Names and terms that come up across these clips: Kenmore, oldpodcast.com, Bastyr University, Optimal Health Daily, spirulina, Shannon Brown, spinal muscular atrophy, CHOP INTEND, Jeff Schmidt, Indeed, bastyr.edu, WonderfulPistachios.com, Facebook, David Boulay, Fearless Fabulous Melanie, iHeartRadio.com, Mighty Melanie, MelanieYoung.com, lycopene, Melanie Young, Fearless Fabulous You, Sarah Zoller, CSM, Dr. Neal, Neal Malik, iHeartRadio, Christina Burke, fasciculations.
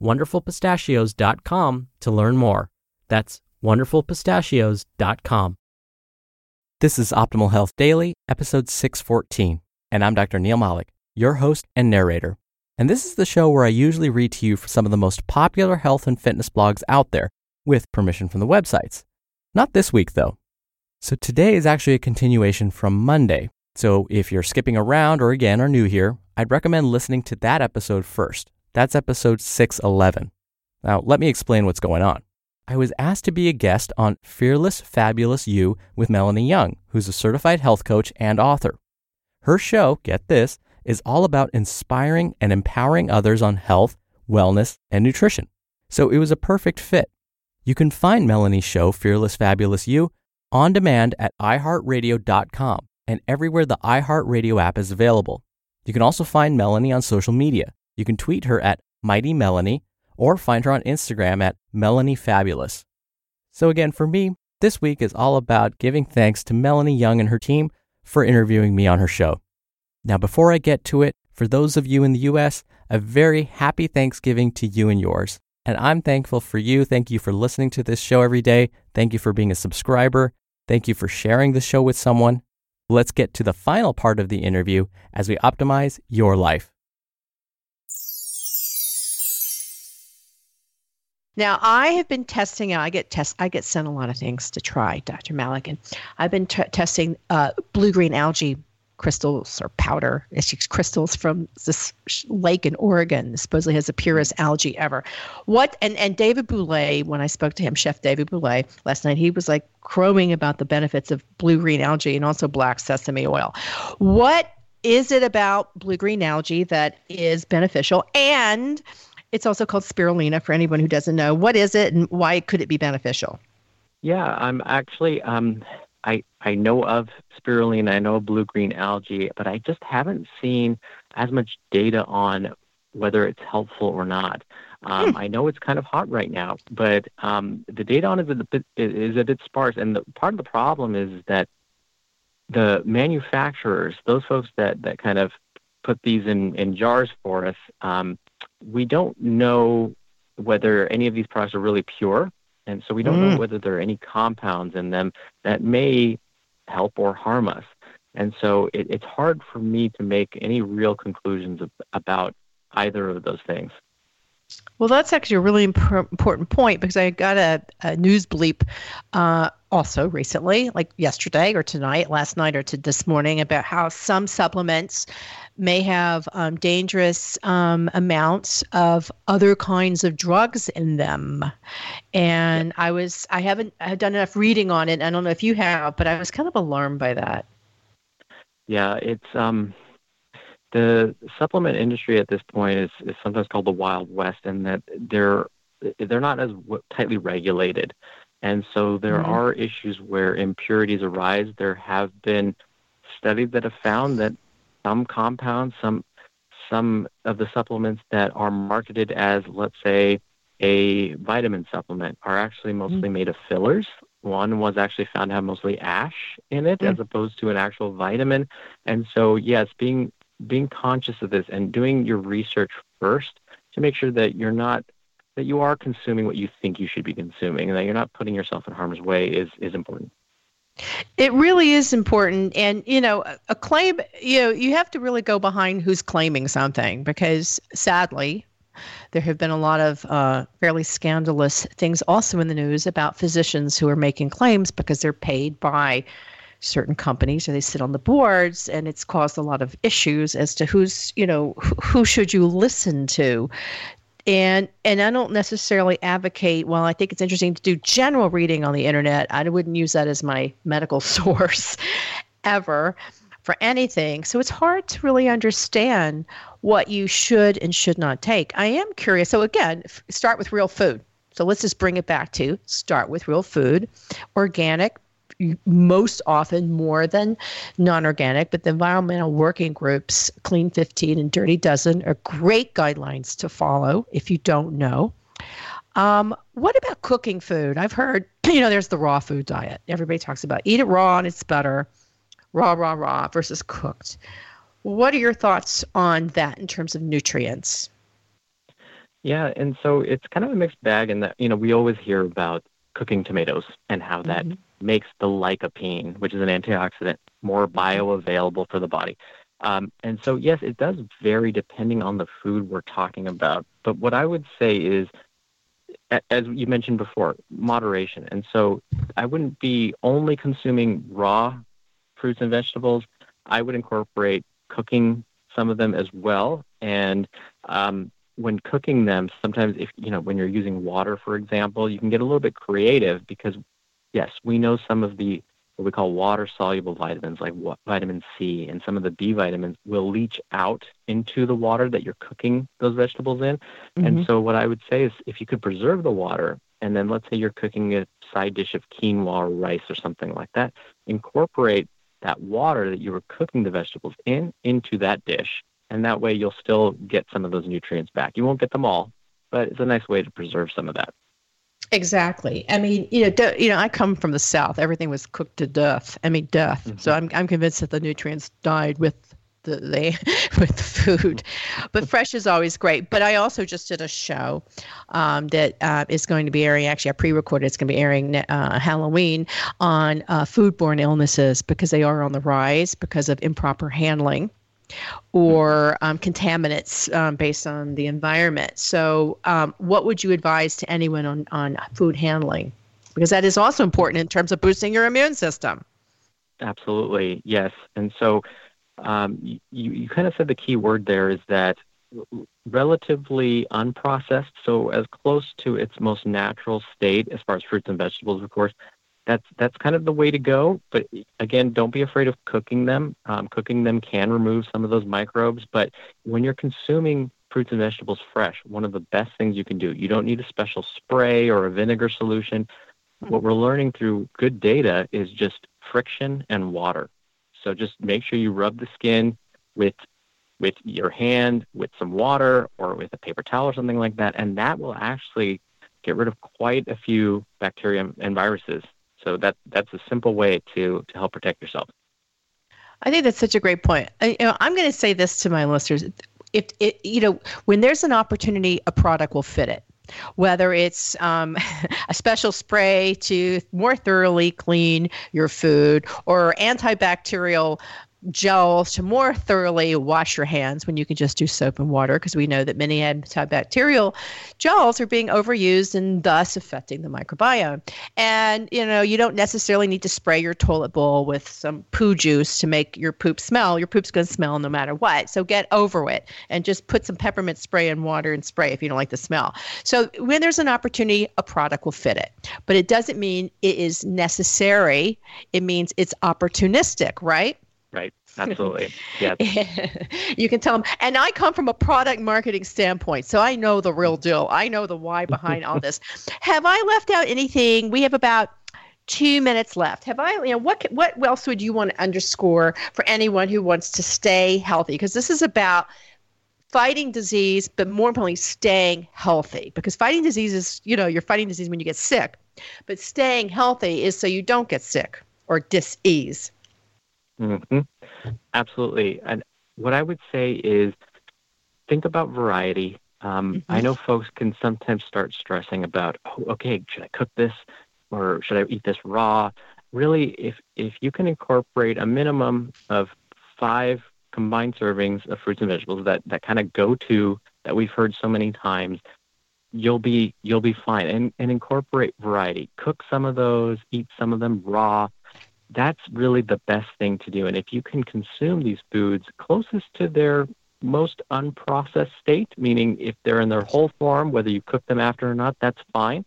WonderfulPistachios.com to learn more. That's WonderfulPistachios.com. This is Optimal Health Daily, episode 614, and I'm Dr. Neal Malik, your host and narrator. And this is the show where I usually read to you from some of the most popular health and fitness blogs out there, with permission from the websites. Not this week, though. So today is actually a continuation from Monday. So if you're skipping around or again are new here, I'd recommend listening to that episode first. That's episode 611. Now, let me explain what's going on. I was asked to be a guest on Fearless Fabulous You with Melanie Young, who's a certified health coach and author. Her show, get this, is all about inspiring and empowering others on health, wellness, and nutrition. So it was a perfect fit. You can find Melanie's show, Fearless Fabulous You, on demand at iHeartRadio.com and everywhere the iHeartRadio app is available. You can also find Melanie on social media. You can tweet her at Mighty Melanie or find her on Instagram at MelanieFabulous. So again, for me, this week is all about giving thanks to Melanie Young and her team for interviewing me on her show. Now, before I get to it, for those of you in the U.S., a very happy Thanksgiving to you and yours. And I'm thankful for you. Thank you for listening to this show every day. Thank you for being a subscriber. Thank you for sharing the show with someone. Let's get to the final part of the interview as we optimize your life. Now, I have been testing out. I get sent a lot of things to try, Dr. Malik. And I've been testing blue-green algae crystals or powder. It's just crystals from this lake in Oregon. Supposedly has the purest algae ever. What? And David Boulay, when I spoke to him, Chef David Boulay last night, he was like crowing about the benefits of blue-green algae and also black sesame oil. What is it about blue-green algae that is beneficial? And it's also called spirulina for anyone who doesn't know. What is it and why could it be beneficial? Yeah, I'm actually... I know of spirulina, I know of blue-green algae, but I just haven't seen as much data on whether it's helpful or not. I know it's kind of hot right now, but the data on it is a bit sparse. And part of the problem is that the manufacturers, those folks that kind of put these in jars for us, we don't know whether any of these products are really pure. And so we don't know whether there are any compounds in them that may help or harm us. And so it's hard for me to make any real conclusions about either of those things. Well, that's actually a really important point because I got a news bleep also recently, like yesterday or tonight, last night or this morning, about how some supplements may have dangerous amounts of other kinds of drugs in them. And yeah. I haven't done enough reading on it. I don't know if you have, but I was kind of alarmed by that. Yeah, it's... The supplement industry at this point is sometimes called the Wild West, in that they're not as tightly regulated. And so there are issues where impurities arise. There have been studies that have found that some compounds, some of the supplements that are marketed as, let's say, a vitamin supplement are actually mostly made of fillers. One was actually found to have mostly ash in it as opposed to an actual vitamin. And so, yes, being conscious of this and doing your research first to make sure that you are consuming what you think you should be consuming and that you're not putting yourself in harm's way is important. It really is important. And, a claim, you have to really go behind who's claiming something because sadly, There have been a lot of fairly scandalous things also in the news about physicians who are making claims because they're paid by certain companies or they sit on the boards, and it's caused a lot of issues as to who's, you know, who should you listen to. And I don't necessarily advocate, well, I think it's interesting to do general reading on the internet. I wouldn't use that as my medical source ever for anything. So it's hard to really understand what you should and should not take. I am curious. So again, start with real food. So let's just bring it back to start with real food, organic, most often more than non-organic, but the environmental working groups, Clean 15 and Dirty Dozen, are great guidelines to follow if you don't know. What about cooking food? I've heard, you know, there's the raw food diet. Everybody talks about eat it raw and it's better, raw versus cooked. What are your thoughts on that in terms of nutrients? Yeah, and so it's kind of a mixed bag in that, you know, we always hear about cooking tomatoes and how that makes the lycopene, which is an antioxidant, more bioavailable for the body. And so, yes, it does vary depending on the food we're talking about. But what I would say is, as you mentioned before, moderation. And so I wouldn't be only consuming raw fruits and vegetables. I would incorporate cooking some of them as well. And when cooking them, sometimes if, you know, when you're using water, for example, you can get a little bit creative because yes, we know some of the what we call water-soluble vitamins, like vitamin C and some of the B vitamins, will leach out into the water that you're cooking those vegetables in. Mm-hmm. And so what I would say is if you could preserve the water, and then let's say you're cooking a side dish of quinoa or rice or something like that, incorporate that water that you were cooking the vegetables in into that dish. And that way you'll still get some of those nutrients back. You won't get them all, but it's a nice way to preserve some of that. Exactly. I mean, you know, I come from the South. Everything was cooked to death. I mean, death. Mm-hmm. So I'm convinced that the nutrients died with the food. But fresh is always great. But I also just did a show that is going to be airing. Actually, I pre-recorded. It's going to be airing Halloween on foodborne illnesses because they are on the rise because of improper handling or contaminants based on the environment. So what would you advise to anyone on food handling? Because that is also important in terms of boosting your immune system. Absolutely, yes. And so you kind of said the key word there is that relatively unprocessed, so as close to its most natural state, as far as fruits and vegetables, of course, that's kind of the way to go. But again, don't be afraid of cooking them. Cooking them can remove some of those microbes. But when you're consuming fruits and vegetables fresh, one of the best things you can do, you don't need a special spray or a vinegar solution. What we're learning through good data is just friction and water. So just make sure you rub the skin with your hand, with some water or with a paper towel or something like that. And that will actually get rid of quite a few bacteria and viruses. So that's a simple way to help protect yourself. I think that's such a great point. I'm going to say this to my listeners. If when there's an opportunity, a product will fit it. Whether it's a special spray to more thoroughly clean your food or antibacterial gels to more thoroughly wash your hands when you can just do soap and water, because we know that many antibacterial gels are being overused and thus affecting the microbiome. And, you know, you don't necessarily need to spray your toilet bowl with some poo juice to make your poop smell. Your poop's going to smell no matter what. So get over it and just put some peppermint spray in water and spray if you don't like the smell. So when there's an opportunity, a product will fit it. But it doesn't mean it is necessary. It means it's opportunistic, right? Right. Absolutely. Yeah. You can tell them. And I come from a product marketing standpoint, so I know the real deal. I know the why behind all this. Have I left out anything? We have about 2 minutes left. Have I, you know, what else would you want to underscore for anyone who wants to stay healthy? Because this is about fighting disease, but more importantly, staying healthy. Because fighting disease is, you know, you're fighting disease when you get sick, but staying healthy is so you don't get sick or dis-ease. Mm-hmm. Absolutely. And what I would say is think about variety. I know folks can sometimes start stressing about, should I cook this or should I eat this raw? Really, if you can incorporate a minimum of 5 combined servings of fruits and vegetables, that kind of go-to that we've heard so many times, you'll be fine. And incorporate variety. Cook some of those, eat some of them raw. That's really the best thing to do. And if you can consume these foods closest to their most unprocessed state, meaning if they're in their whole form, whether you cook them after or not, that's fine.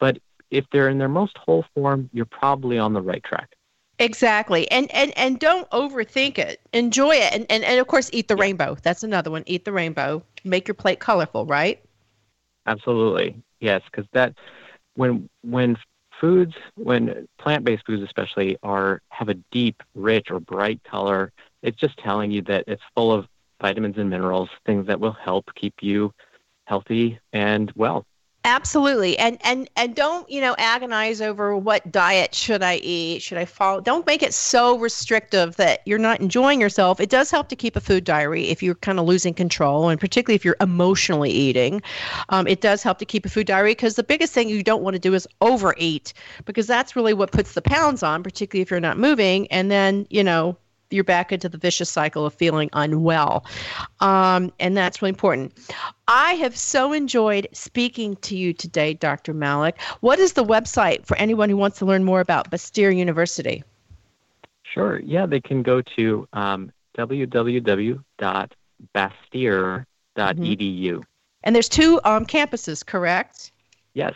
But if they're in their most whole form, you're probably on the right track. Exactly. And don't overthink it. Enjoy it. And of course, eat the rainbow. That's another one. Eat the rainbow. Make your plate colorful, right? Absolutely. Yes, because that when plant-based foods especially have a deep, rich, or bright color, it's just telling you that it's full of vitamins and minerals, things that will help keep you healthy and well. Absolutely. And don't, agonize over what diet should I eat? Should I follow? Don't make it so restrictive that you're not enjoying yourself. It does help to keep a food diary if you're kind of losing control, and particularly if you're emotionally eating. It does help to keep a food diary, because the biggest thing you don't want to do is overeat, because that's really what puts the pounds on, particularly if you're not moving. And then, you're back into the vicious cycle of feeling unwell. And that's really important. I have so enjoyed speaking to you today, Dr. Malik. What is the website for anyone who wants to learn more about Bastyr University? Sure. Yeah, they can go to www.bastyr.edu. Mm-hmm. And there's two campuses, correct? Yes.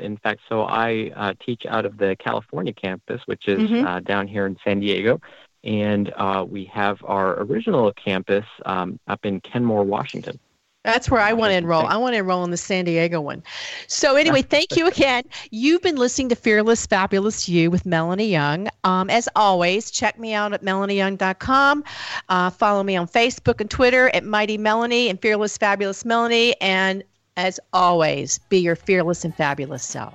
In fact, so I teach out of the California campus, which is down here in San Diego. And we have our original campus up in Kenmore, Washington. That's where I want to enroll. I want to enroll in the San Diego one. So anyway, thank you again. You've been listening to Fearless Fabulous You with Melanie Young. As always, check me out at MelanieYoung.com. Follow me on Facebook and Twitter at Mighty Melanie and Fearless Fabulous Melanie. And as always, be your fearless and fabulous self.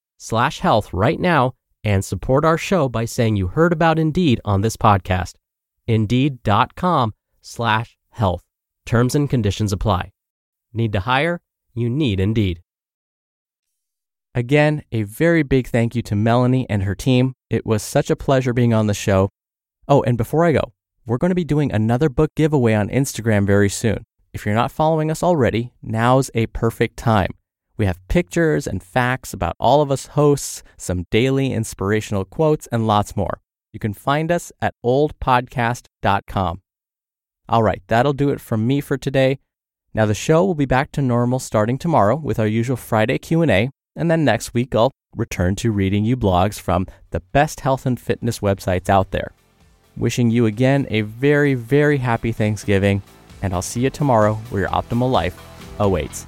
right now and support our show by saying you heard about Indeed on this podcast. Indeed.com/health. Terms and conditions apply. Need to hire? You need Indeed. Again, a very big thank you to Melanie and her team. It was such a pleasure being on the show. Oh, and before I go, we're going to be doing another book giveaway on Instagram very soon. If you're not following us already, now's a perfect time. We have pictures and facts about all of us hosts, some daily inspirational quotes, and lots more. You can find us at oldpodcast.com. All right, that'll do it from me for today. Now, the show will be back to normal starting tomorrow with our usual Friday Q&A, and then next week I'll return to reading you blogs from the best health and fitness websites out there. Wishing you again a very, very happy Thanksgiving, and I'll see you tomorrow where your optimal life awaits.